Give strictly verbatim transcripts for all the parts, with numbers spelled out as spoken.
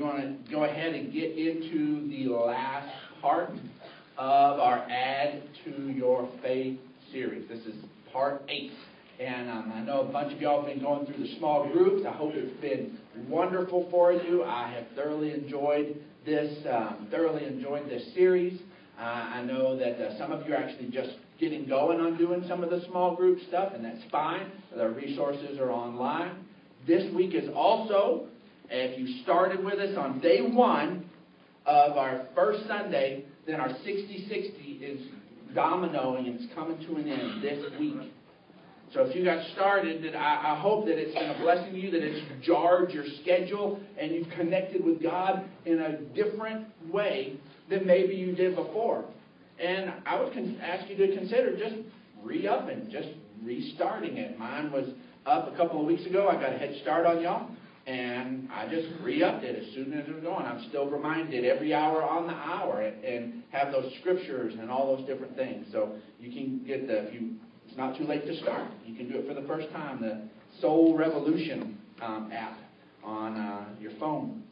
we're going to go ahead and get into the last part of our Add to Your Faith series. This is part eight. And um, I know a bunch of y'all have been going through the small groups. I hope it's been wonderful for you. I have thoroughly enjoyed this, um, thoroughly enjoyed this series. Uh, I know that uh, some of you are actually just getting going on doing some of the small group stuff, and that's fine. The resources are online. This week is also, if you started with us on day one of our first Sunday, then our sixty sixty is dominoing and it's coming to an end this week. So if you got started, then I, I hope that it's been a blessing to you, that it's jarred your schedule and you've connected with God in a different way than maybe you did before. And I would con- ask you to consider just re-upping, just restarting it. Mine was up a couple of weeks ago. I got a head start on y'all, and I just re-upped it as soon as it was going. I'm still reminded every hour on the hour and, and have those scriptures and all those different things. So you can get the, if you, it's not too late to start. You can do it for the first time, the Soul Revolution um, app on uh, your phone.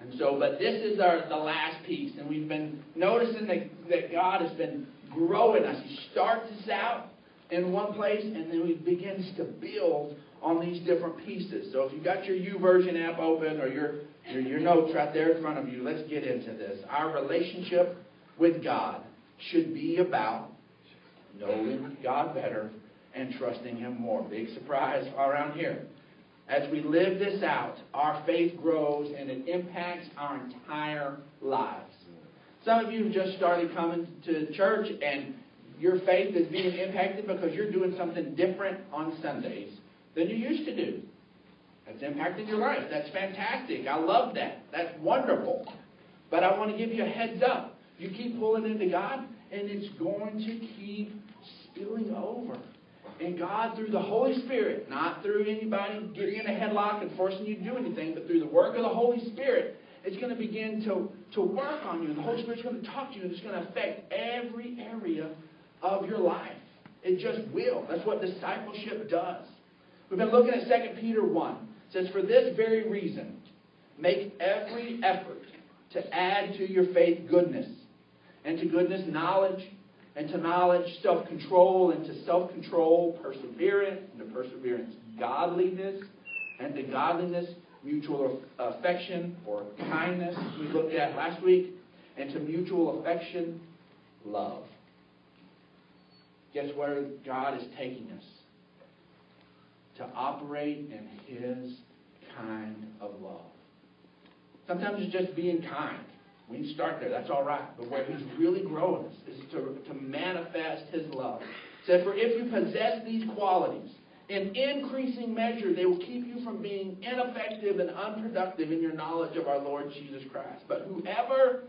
And so, but this is our the last piece, and we've been noticing that, that God has been growing us. He starts us out in one place, and then he begins to build on these different pieces. So if you've got your YouVersion app open or your, your, your notes right there in front of you, let's get into this. Our relationship with God should be about knowing God better and trusting him more. Big surprise around here. As we live this out, our faith grows and it impacts our entire lives. Some of you have just started coming to church and your faith is being impacted because you're doing something different on Sundays than you used to do. That's impacted your life. That's fantastic. I love that. That's wonderful. But I want to give you a heads up. You keep pulling into God and it's going to keep spilling over. And God, through the Holy Spirit, not through anybody getting in a headlock and forcing you to do anything, but through the work of the Holy Spirit, it's going to begin to, to work on you. And the Holy Spirit's going to talk to you, and it's going to affect every area of your life. It just will. That's what discipleship does. We've been looking at Second Peter one. It says, "For this very reason, make every effort to add to your faith goodness, and to goodness knowledge, and to knowledge, self-control, and to self-control, perseverance, and to perseverance, godliness, and to godliness, mutual affection or kindness," we looked at last week, "and to mutual affection, love." Guess where God is taking us? To operate in his kind of love. Sometimes it's just being kind. We can start there. That's all right. But where he's really growing us is to, to manifest his love. It said, "For if you possess these qualities, in increasing measure, they will keep you from being ineffective and unproductive in your knowledge of our Lord Jesus Christ. But whoever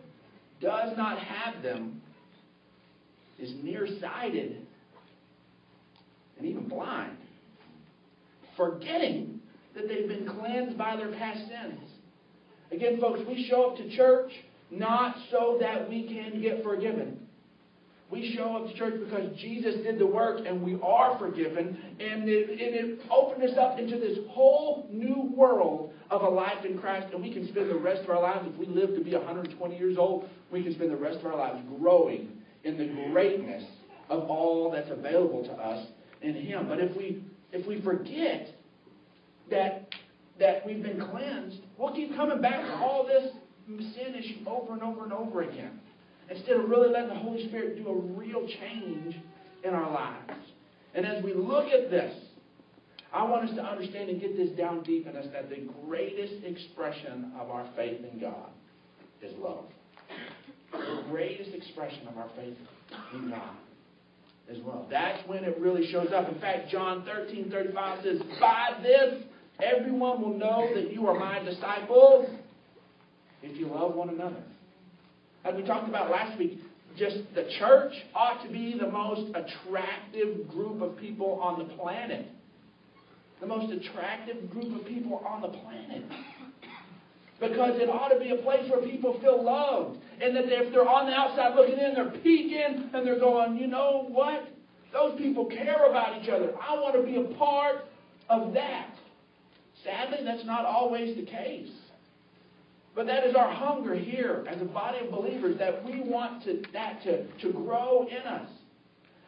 does not have them is nearsighted and even blind, forgetting that they've been cleansed by their past sins." Again, folks, we show up to church not so that we can get forgiven. We show up to church because Jesus did the work and we are forgiven. And it, and it opened us up into this whole new world of a life in Christ. And we can spend the rest of our lives, if we live to be one hundred twenty years old, we can spend the rest of our lives growing in the greatness of all that's available to us in him. But if we if we forget that that we've been cleansed, we'll keep coming back to all this sin issue over and over and over again, instead of really letting the Holy Spirit do a real change in our lives. And as we look at this, I want us to understand and get this down deep in us, that the greatest expression of our faith in God is love. The greatest expression of our faith in God is love. That's when it really shows up. In fact, John thirteen thirty-five says, "By this, everyone will know that you are my disciples, if you love one another." As we talked about last week, just the church ought to be the most attractive group of people on the planet. The most attractive group of people on the planet. Because it ought to be a place where people feel loved. And that if they're on the outside looking in, they're peeking and they're going, "You know what? Those people care about each other. I want to be a part of that." Sadly, that's not always the case. But that is our hunger here as a body of believers, that we want to, that to, to grow in us.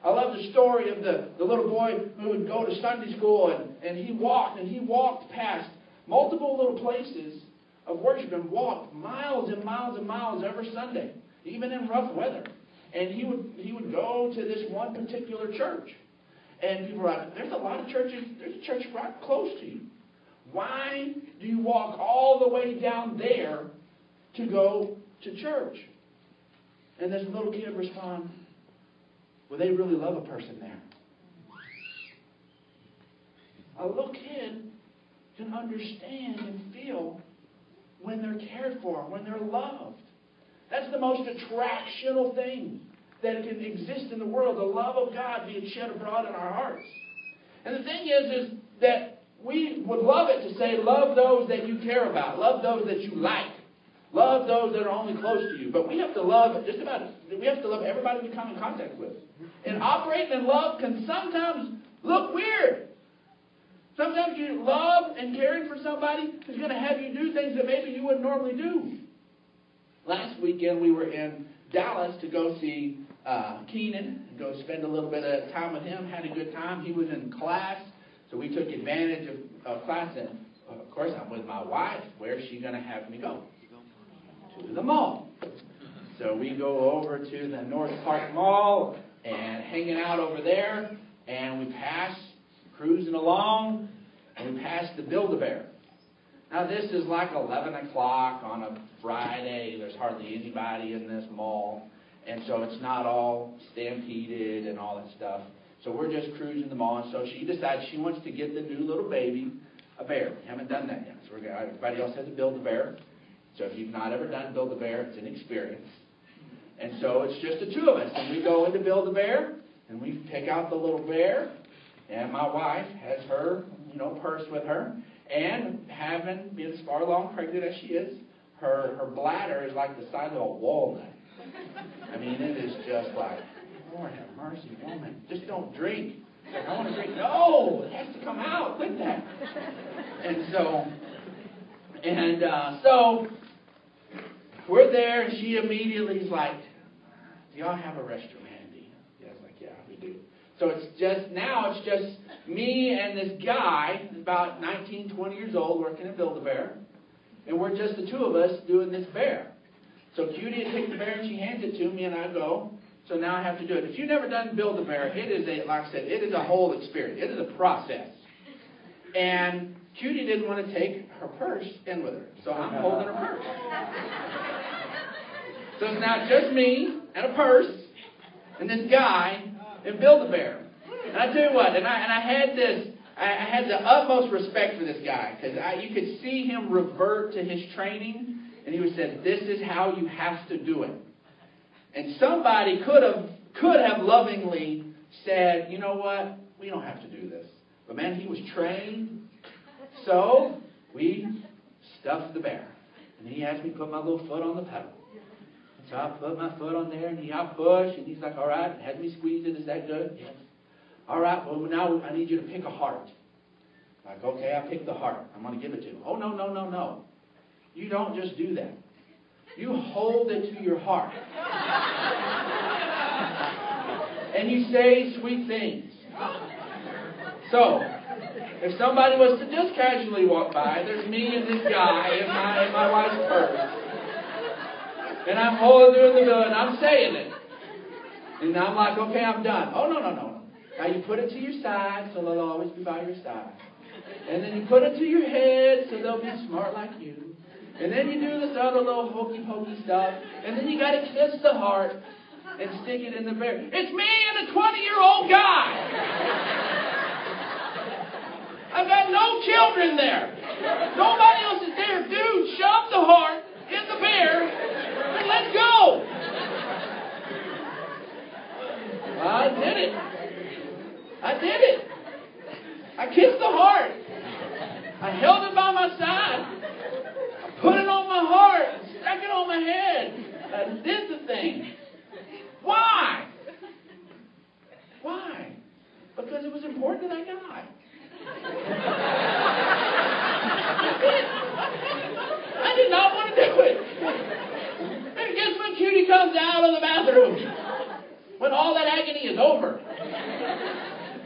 I love the story of the, the little boy who would go to Sunday school, and, and he walked, and he walked past multiple little places of worship and walked miles and miles and miles every Sunday, even in rough weather. And he would he would go to this one particular church. And people were like, there's a lot of churches, there's a church right close to you. Why do you walk all the way down there to go to church? And this little kid responds, well, they really love a person there. A little kid can understand and feel when they're cared for, when they're loved. That's the most attractional thing that can exist in the world, the love of God being shed abroad in our hearts. And the thing is, is that we would love it to say, love those that you care about, love those that you like, love those that are only close to you. But we have to love just about, we have to love everybody we come in contact with. And operating in love can sometimes look weird. Sometimes you love and caring for somebody is going to have you do things that maybe you wouldn't normally do. Last weekend we were in Dallas to go see uh, Keenan, go spend a little bit of time with him, had a good time. He was in class, so we took advantage of, of class. And, of course, I'm with my wife. Where's she going to have me go? To the mall. So we go over to the North Park Mall and hanging out over there, and we pass, cruising along, and we pass the Build-A-Bear. Now, this is like eleven o'clock on a Friday. There's hardly anybody in this mall. And so it's not all stampeded and all that stuff. So we're just cruising the mall. And so she decides she wants to get the new little baby a bear. We haven't done that yet. So we're gonna, everybody else has to build a bear. So if you've not ever done Build-A-Bear, it's an experience. And so it's just the two of us. And we go into Build-A-Bear, and we pick out the little bear. And my wife has her, you know, purse with her. And having been as far along pregnant as she is, her, her bladder is like the size of a walnut. I mean, it is just like, Lord have mercy, woman, just don't drink. I want to drink. No, it has to come out with that. And so, and uh, so, we're there, and she immediately is like, do y'all have a restroom handy? Yeah, I was like, yeah, we do. So it's just, now it's just me and this guy, about nineteen, twenty years old, working at Build-A-Bear. And we're just the two of us doing this bear. So Cutie had picked the bear and she hands it to me and I go, so now I have to do it. If you've never done Build-A-Bear, it is a, like I said, it is a whole experience. It is a process. And Cutie didn't want to take her purse in with her. So I'm holding her purse. So it's now just me and a purse and this guy and Build-A-Bear. And I tell you what, and I, and I had this, I, I had the utmost respect for this guy, because you could see him revert to his training, and he would say, this is how you have to do it. And somebody could have, could have lovingly said, you know what, we don't have to do this. But man, he was trained, so we stuffed the bear. And he asked me to put my little foot on the pedal. So I put my foot on there, and he, I push, and he's like, all right, had me squeeze it, is that good? Yes. All right, well, now I need you to pick a heart. Like, okay, I picked the heart. I'm going to give it to him. Oh, no, no, no, no. You don't just do that. You hold it to your heart. And you say sweet things. So, if somebody was to just casually walk by, there's me and this guy in my, in my wife's purse. And I'm holding her in the middle, and I'm saying it. And I'm like, okay, I'm done. Oh, no, no, no. Now you put it to your side, so they'll always be by your side. And then you put it to your head, so they'll be smart like you. And then you do this other little hokey-pokey stuff. And then you got to kiss the heart and stick it in the bear. It's me and a twenty-year-old guy. I've got no children there. Nobody else is there. Dude, shove the heart in the bear. Let's go. I did it. I did it. I kissed the heart. I held it by my side. I put it on my heart. I stuck it on my head. I did the thing. Why? Why? Because it was important to that guy. I did not want to do it. bathroom when all that agony is over.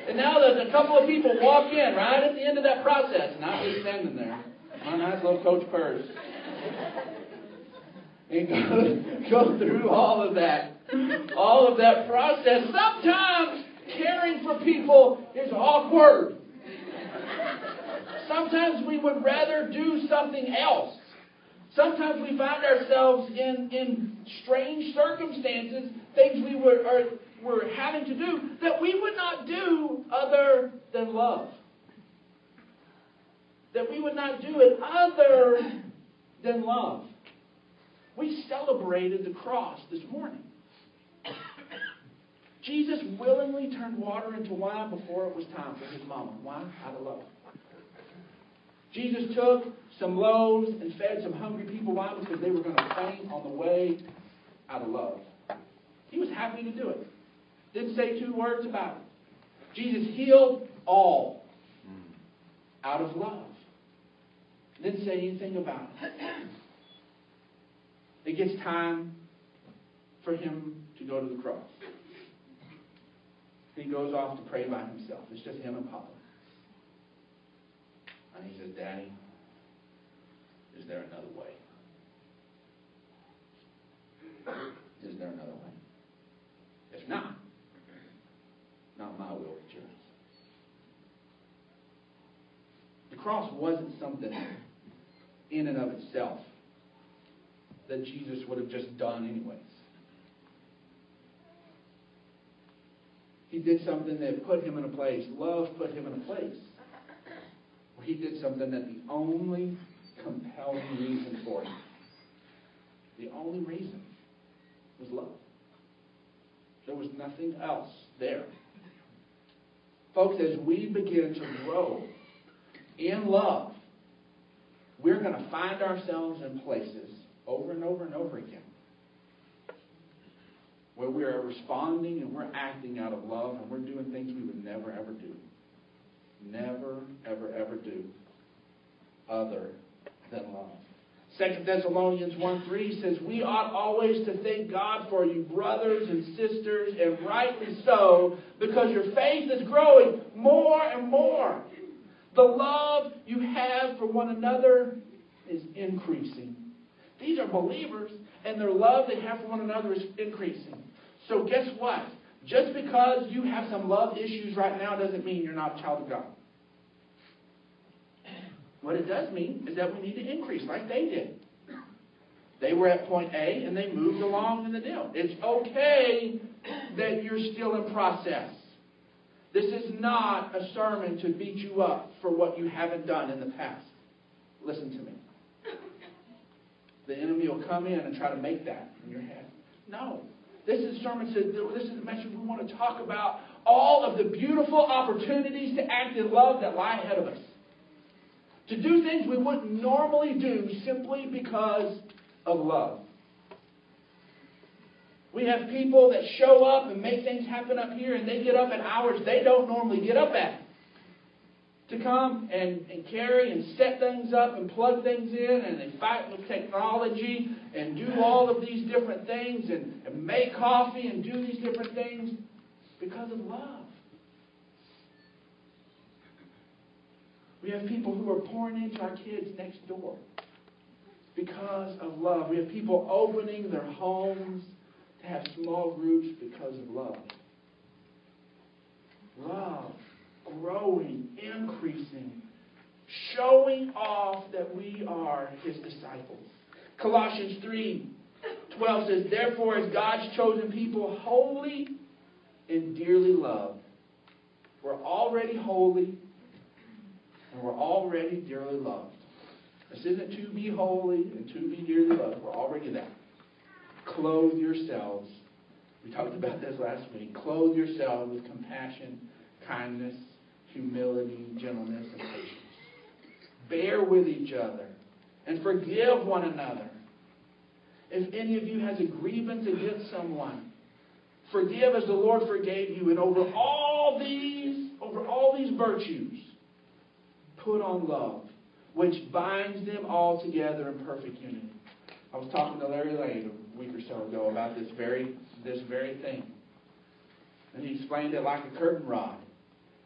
And now there's a couple of people walk in right at the end of that process, and I'll be standing there. My nice little Coach Purse. And go, go through all of that. All of that process. Sometimes caring for people is awkward. Sometimes we would rather do something else. Sometimes we find ourselves in, in strange circumstances, things we were, are, were having to do that we would not do other than love. That we would not do it other than love. We celebrated the cross this morning. Jesus willingly turned water into wine before it was time for his mama. Why? Out of love. Jesus took some loaves and fed some hungry people. Why? Because they were going to faint on the way, out of love. He was happy to do it. Didn't say two words about it. Jesus healed all out of love. Didn't say anything about it. It gets time for him to go to the cross. He goes off to pray by himself. It's just him and Papa. And he says, Daddy, is there another way? Is there another way? If not, not my will, but yours. The cross wasn't something in and of itself that Jesus would have just done anyways. He did something that put him in a place. Love put him in a place. He did something that the only compelling reason for him, the only reason, was love. There was nothing else there. Folks, as we begin to grow in love, we're going to find ourselves in places over and over and over again where we are responding and we're acting out of love and we're doing things we would never, ever do. Never, ever, ever do other than love. Second Thessalonians one three says, we ought always to thank God for you, brothers and sisters, and rightly so, because your faith is growing more and more. The love you have for one another is increasing. These are believers, and their love they have for one another is increasing. So guess what? Just because you have some love issues right now doesn't mean you're not a child of God. What it does mean is that we need to increase like they did. They were at point A and they moved along in the deal. It's okay that you're still in process. This is not a sermon to beat you up for what you haven't done in the past. Listen to me. The enemy will come in and try to make that in your head. No. This is a sermon, this is a message we want to talk about all of the beautiful opportunities to act in love that lie ahead of us. To do things we wouldn't normally do simply because of love. We have people that show up and make things happen up here, and they get up at hours they don't normally get up at to come and, and carry and set things up and plug things in, and they fight with technology and do all of these different things and, and make coffee and do these different things because of love. We have people who are pouring into our kids next door because of love. We have people opening their homes to have small groups because of love. Love. Growing, increasing, showing off that we are his disciples. Colossians three twelve says, therefore, as God's chosen people, holy and dearly loved. We're already holy and we're already dearly loved. This isn't to be holy and to be dearly loved. We're already that. Clothe yourselves. We talked about this last week. Clothe yourselves with compassion, kindness, humility, gentleness, and patience. Bear with each other and forgive one another. If any of you has a grievance against someone, forgive as the Lord forgave you. And over all these, over all these virtues, put on love, which binds them all together in perfect unity. I was was talking to Larry Lane a week or so ago about this very this very thing. And he explained it like a curtain rod.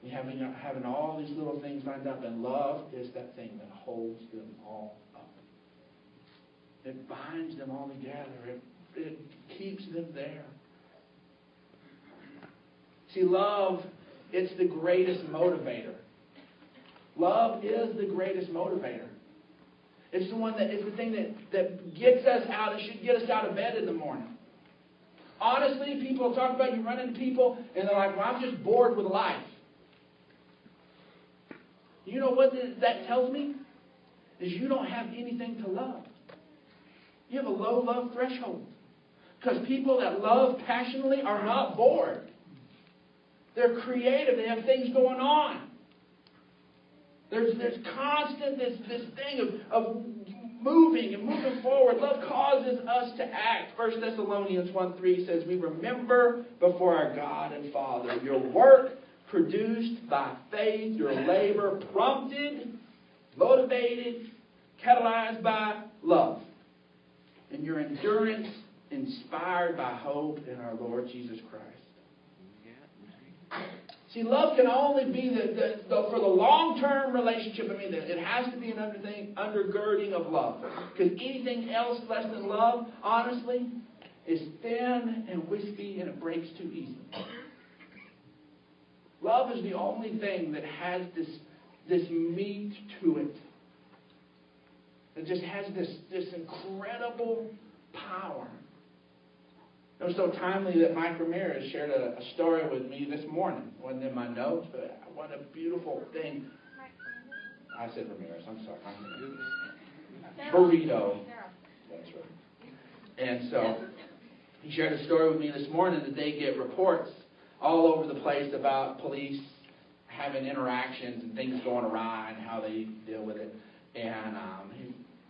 You having, having all these little things lined up, and love is that thing that holds them all up. It binds them all together. It, it keeps them there. See, love, it's the greatest motivator. Love is the greatest motivator. It's the one that it's the thing that, that gets us out, it should get us out of bed in the morning. Honestly, people talk about you run into people and they're like, well, I'm just bored with life. You know what that tells me? Is you don't have anything to love. You have a low love threshold. Because people that love passionately are not bored. They're creative. They have things going on. There's, there's constant this, this thing of, of moving and moving forward. Love causes us to act. First Thessalonians one three says, we remember before our God and Father your work produced by faith, your labor prompted, motivated, catalyzed by love. And your endurance inspired by hope in our Lord Jesus Christ. See, love can only be the, the, the, for the long-term relationship. I mean, it has to be an underthing, undergirding of love. Because anything else less than love, honestly, is thin and wispy and it breaks too easily. Love is the only thing that has this, this meat to it. It just has this, this incredible power. It was so timely that Mike Ramirez shared a, a story with me this morning. It wasn't in my notes, but what a beautiful thing. I said Ramirez. I'm sorry. I'm going to do this. Burrito. That's right. And so he shared a story with me this morning that they get reports all over the place about police having interactions and things going awry and how they deal with it. And um,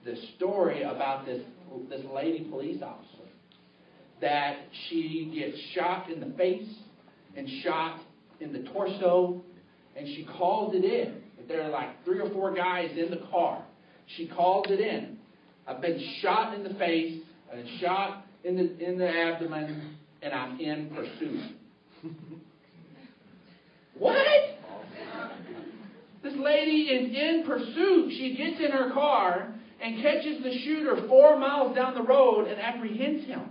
the story about this this lady police officer that she gets shot in the face and shot in the torso, and she called it in. There are like three or four guys in the car. She called it in. I've been shot in the face, and shot in the in the abdomen, and I'm in pursuit. What? This lady is in pursuit. She gets in her car and catches the shooter four miles down the road and apprehends him.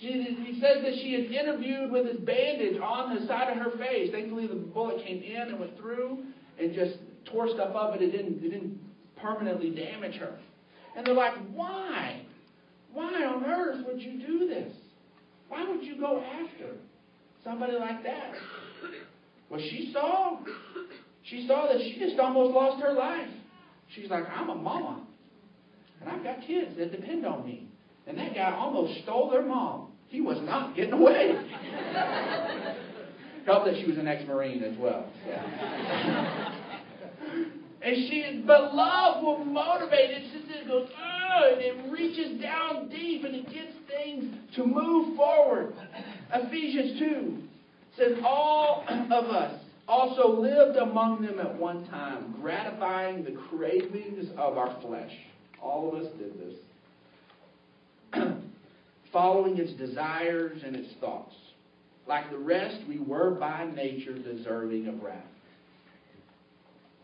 She, he says that she is interviewed with his bandage on the side of her face. Thankfully, the bullet came in and went through and just tore stuff up, but it didn't, it didn't permanently damage her. And they're like, why? Why on earth would you do this? Why would you go after somebody like that? Well, she saw. She saw that she just almost lost her life. She's like, I'm a mama. And I've got kids that depend on me. And that guy almost stole their mom. He was not getting away. Helped that she was an ex-Marine as well. So. and she, but love will motivate. It's just, it goes, oh, and it reaches down deep and it gets things to move forward. Ephesians two says, all of us also lived among them at one time, gratifying the cravings of our flesh. All of us did this. Following its desires and its thoughts. Like the rest, we were by nature deserving of wrath.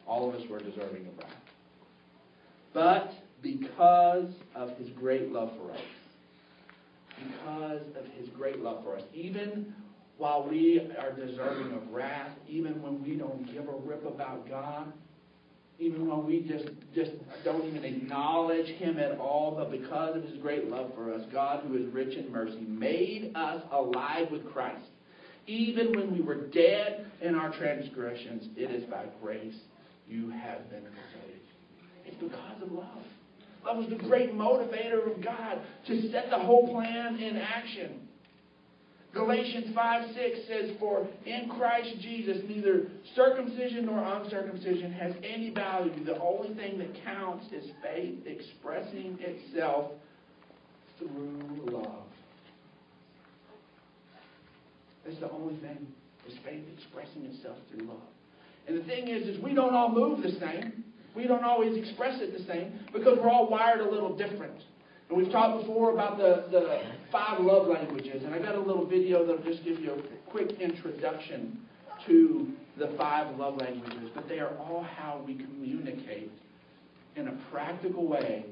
All of us were deserving of wrath. But because of his great love for us, because of his great love for us, even while we are deserving of wrath, even when we don't give a rip about God, even when we just, just don't even acknowledge him at all, but because of his great love for us, God, who is rich in mercy, made us alive with Christ. Even when we were dead in our transgressions, it is by grace you have been saved. It's because of love. Love was the great motivator of God to set the whole plan in action. Galatians five six says, for in Christ Jesus neither circumcision nor uncircumcision has any value. The only thing that counts is faith expressing itself through love. That's the only thing, is faith expressing itself through love. And the thing is, is we don't all move the same. We don't always express it the same because we're all wired a little different. And we've talked before about the, the five love languages. And I've got a little video that will just give you a quick introduction to the five love languages. But they are all how we communicate in a practical way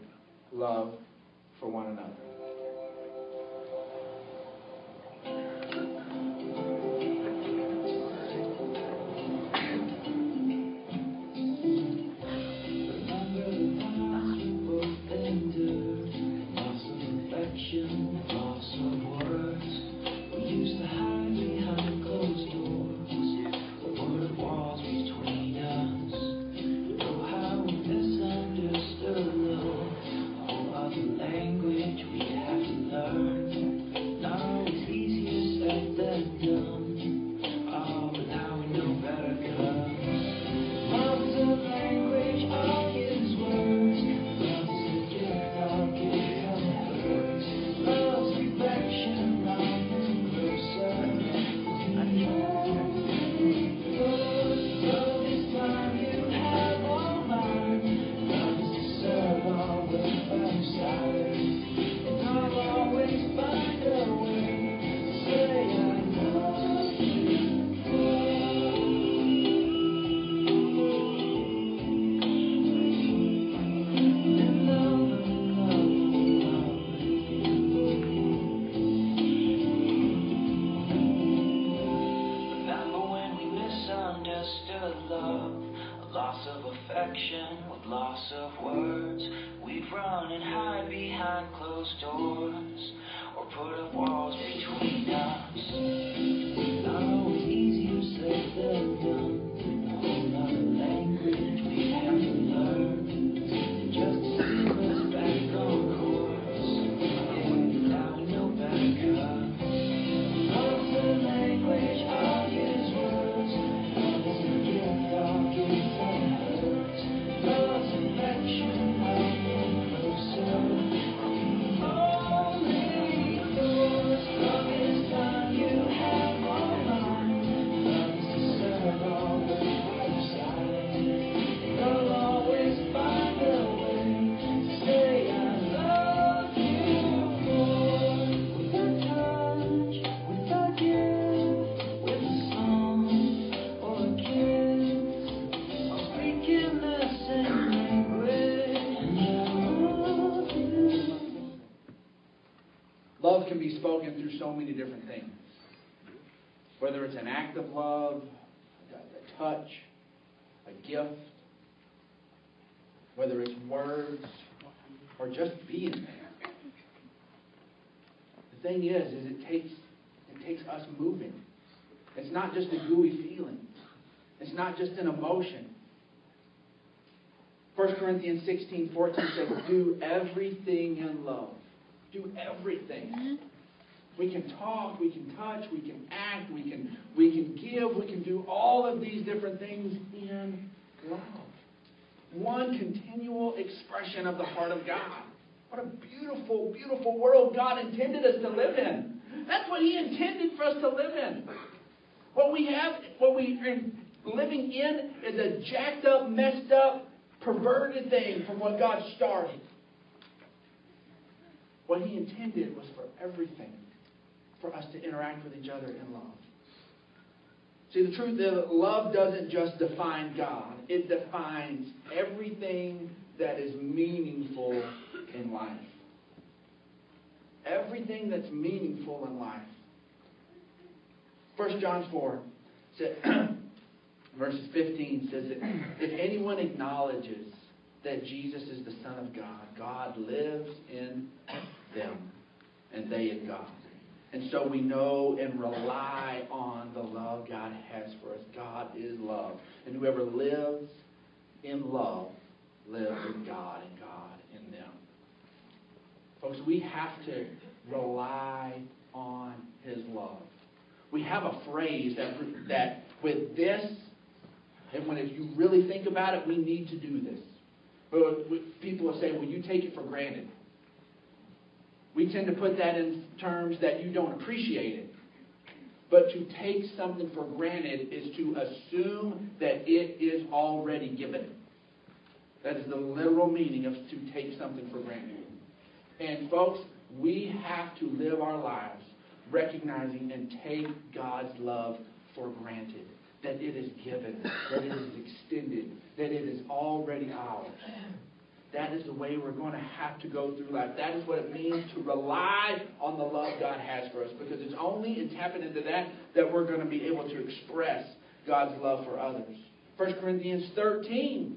love for one another. So many different things, whether it's an act of love, a, a touch, a gift, whether it's words, or just being there. The thing is, is it takes it takes us moving. It's not just a gooey feeling. It's not just an emotion. First Corinthians sixteen fourteen says, "Do everything in love. Do everything." We can talk, we can touch, we can act, we can we can give, we can do all of these different things in love. One continual expression of the heart of God. What a beautiful, beautiful world God intended us to live in. That's what He intended for us to live in. What we have, what we are living in is a jacked up, messed up, perverted thing from what God started. What He intended was for everything. For us to interact with each other in love. See, the truth is, love doesn't just define God. It defines everything that is meaningful in life. Everything that's meaningful in life. First John four, says, verses fifteen says, that if anyone acknowledges that Jesus is the Son of God, God lives in them, and they in God. And so we know and rely on the love God has for us. God is love. And whoever lives in love lives in God and God in them. Folks, we have to rely on His love. We have a phrase that, that with this, and when if you really think about it, we need to do this. But people will say, well, you take it for granted. We tend to put that in terms that you don't appreciate it. But to take something for granted is to assume that it is already given. That is the literal meaning of to take something for granted. And And folks, we have to live our lives recognizing and take God's love for granted. That it is given, that it is extended, that it is already ours. That is the way we're going to have to go through life. That is what it means to rely on the love God has for us. Because it's only in tapping into that that we're going to be able to express God's love for others. First Corinthians thirteen.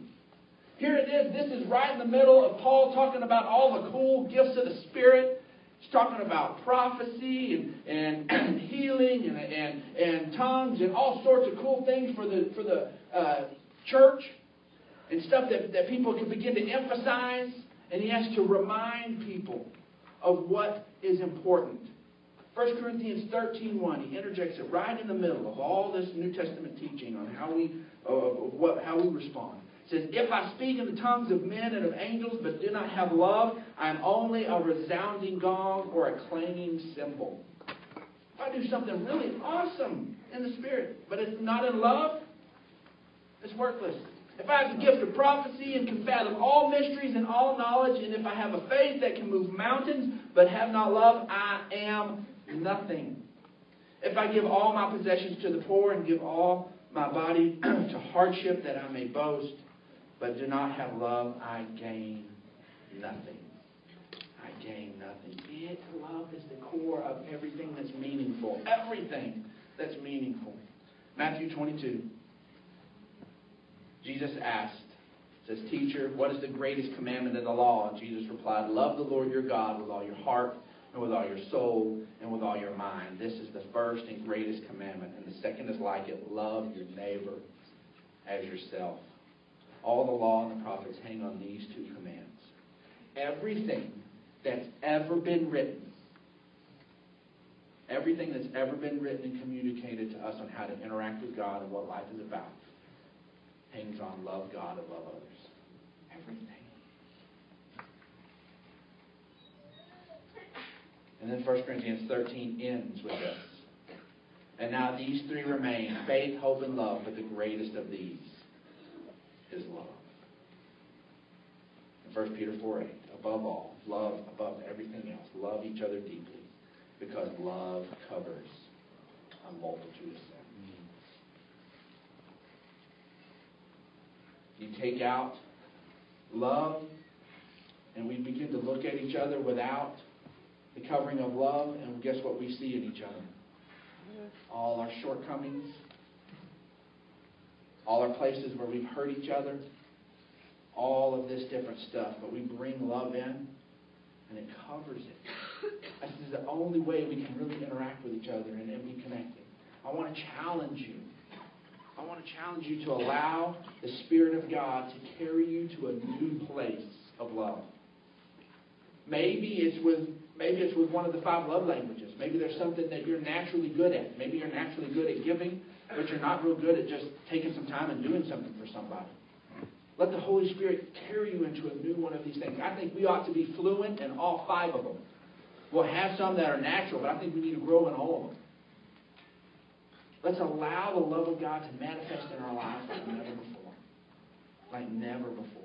Here it is. This is right in the middle of Paul talking about all the cool gifts of the Spirit. He's talking about prophecy and, and, and healing and, and, and tongues and all sorts of cool things for the, for the uh, church. And stuff that, that people can begin to emphasize. And he has to remind people of what is important. First Corinthians thirteen one, he interjects it right in the middle of all this New Testament teaching on how we uh, what how we respond. It says, if I speak in the tongues of men and of angels but do not have love, I am only a resounding gong or a clanging cymbal. If I do something really awesome in the Spirit, but it's not in love, it's worthless. If I have the gift of prophecy and can fathom all mysteries and all knowledge, and if I have a faith that can move mountains but have not love, I am nothing. If I give all my possessions to the poor and give all my body to hardship that I may boast, but do not have love, I gain nothing. I gain nothing. It, love is the core of everything that's meaningful. Everything that's meaningful. Matthew twenty-two. Jesus asked, says, Teacher, what is the greatest commandment in the law? And Jesus replied, Love the Lord your God with all your heart and with all your soul and with all your mind. This is the first and greatest commandment. And the second is like it, love your neighbor as yourself. All the law and the prophets hang on these two commands. Everything that's ever been written, everything that's ever been written and communicated to us on how to interact with God and what life is about, hangs on love God and love others. Everything. And then First Corinthians thirteen ends with this. And now these three remain, faith, hope, and love, but the greatest of these is love. And First Peter four eight, above all, love above everything else. Love each other deeply, because love covers a multitude of sins. You take out love, and we begin to look at each other without the covering of love, and guess what we see in each other? All our shortcomings, all our places where we've hurt each other, all of this different stuff, but we bring love in, and it covers it. This is the only way we can really interact with each other and, and be connected. I want to challenge you. I want to challenge you to allow the Spirit of God to carry you to a new place of love. Maybe it's with maybe it's with one of the five love languages. Maybe there's something that you're naturally good at. Maybe you're naturally good at giving, but you're not real good at just taking some time and doing something for somebody. Let the Holy Spirit carry you into a new one of these things. I think we ought to be fluent in all five of them. We'll have some that are natural, but I think we need to grow in all of them. Let's allow the love of God to manifest in our lives like never before. Like never before.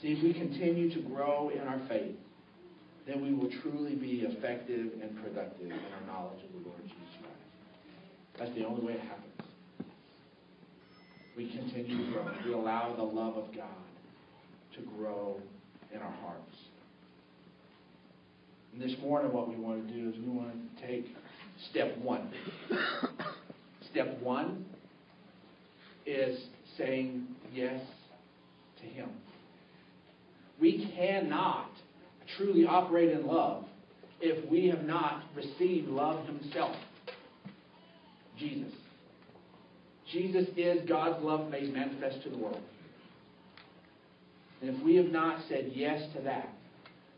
See, if we continue to grow in our faith, then we will truly be effective and productive in our knowledge of the Lord Jesus Christ. That's the only way it happens. We continue to grow. We allow the love of God to grow in our hearts. And this morning what we want to do is we want to take Step one. Step one is saying yes to Him. We cannot truly operate in love if we have not received love Himself. Jesus. Jesus is God's love made manifest to the world. And if we have not said yes to that,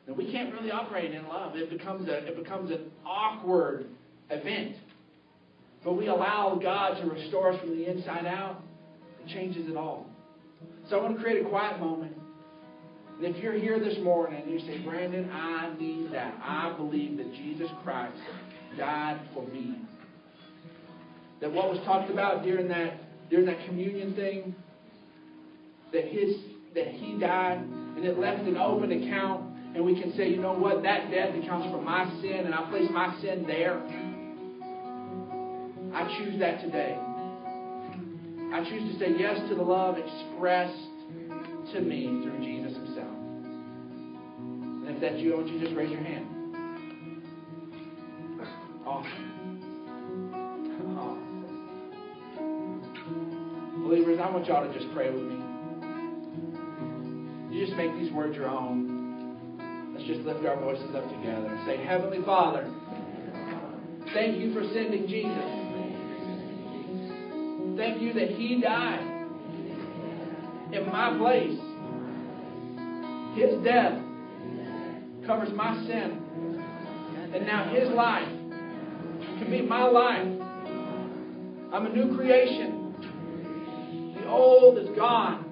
then we can't really operate in love. It becomes a, it becomes an awkward event. But we allow God to restore us from the inside out. It changes it all. So I want to create a quiet moment. And if you're here this morning and you say, Brandon, I need that. I believe that Jesus Christ died for me. That what was talked about during that during that communion thing, that his that he died and it left an open account. And we can say, you know what, that death accounts for my sin, and I place my sin there. I choose that today. I choose to say yes to the love expressed to me through Jesus himself. And if that's you, I want you to just raise your hand. Awesome. Awesome. Believers, I want y'all to just pray with me. You just make these words your own. Let's just lift our voices up together and say, Heavenly Father, thank you for sending Jesus. Thank you that he died in my place. His death covers my sin. And now his life can be my life. I'm a new creation. The old is gone.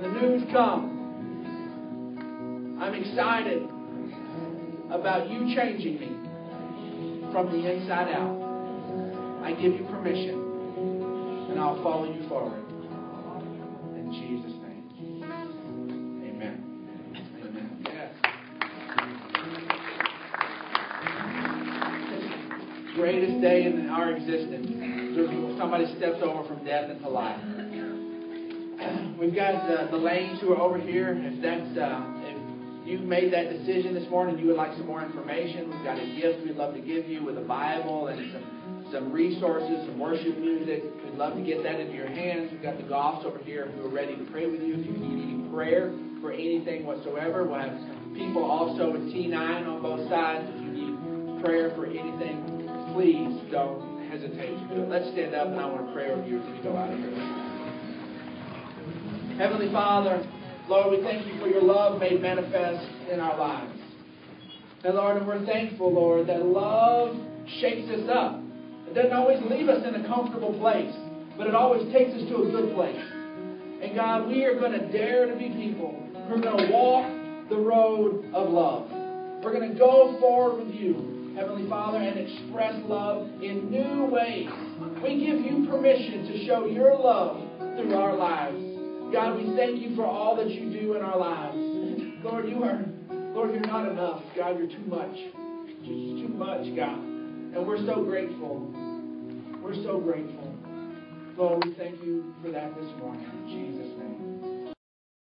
The news come. I'm excited about you changing me from the inside out. I give you permission, and I'll follow you forward. In Jesus' name. Amen. Amen. Yes. Greatest day in our existence. Somebody steps over from death into life. We've got uh, the Lanes who are over here. If that's uh, if you made that decision this morning, you would like some more information, we've got a gift we'd love to give you with a Bible and some, some resources, some worship music. We'd love to get that into your hands. We've got the Goffs over here who are ready to pray with you if you need any prayer for anything whatsoever. We'll have people also with T nine on both sides. If you need prayer for anything, please don't hesitate to do it. Let's stand up, and I want to pray with you as we go out of here. Heavenly Father, Lord, we thank you for your love made manifest in our lives. And Lord, and we're thankful, Lord, that love shakes us up. It doesn't always leave us in a comfortable place, but it always takes us to a good place. And God, we are going to dare to be people who are going to walk the road of love. We're going to go forward with you, Heavenly Father, and express love in new ways. We give you permission to show your love through our lives. God, we thank you for all that you do in our lives. Lord, you are, Lord, you're not enough. God, you're too much. Just too much, God. And we're so grateful. We're so grateful. Lord, we thank you for that this morning. In Jesus' name.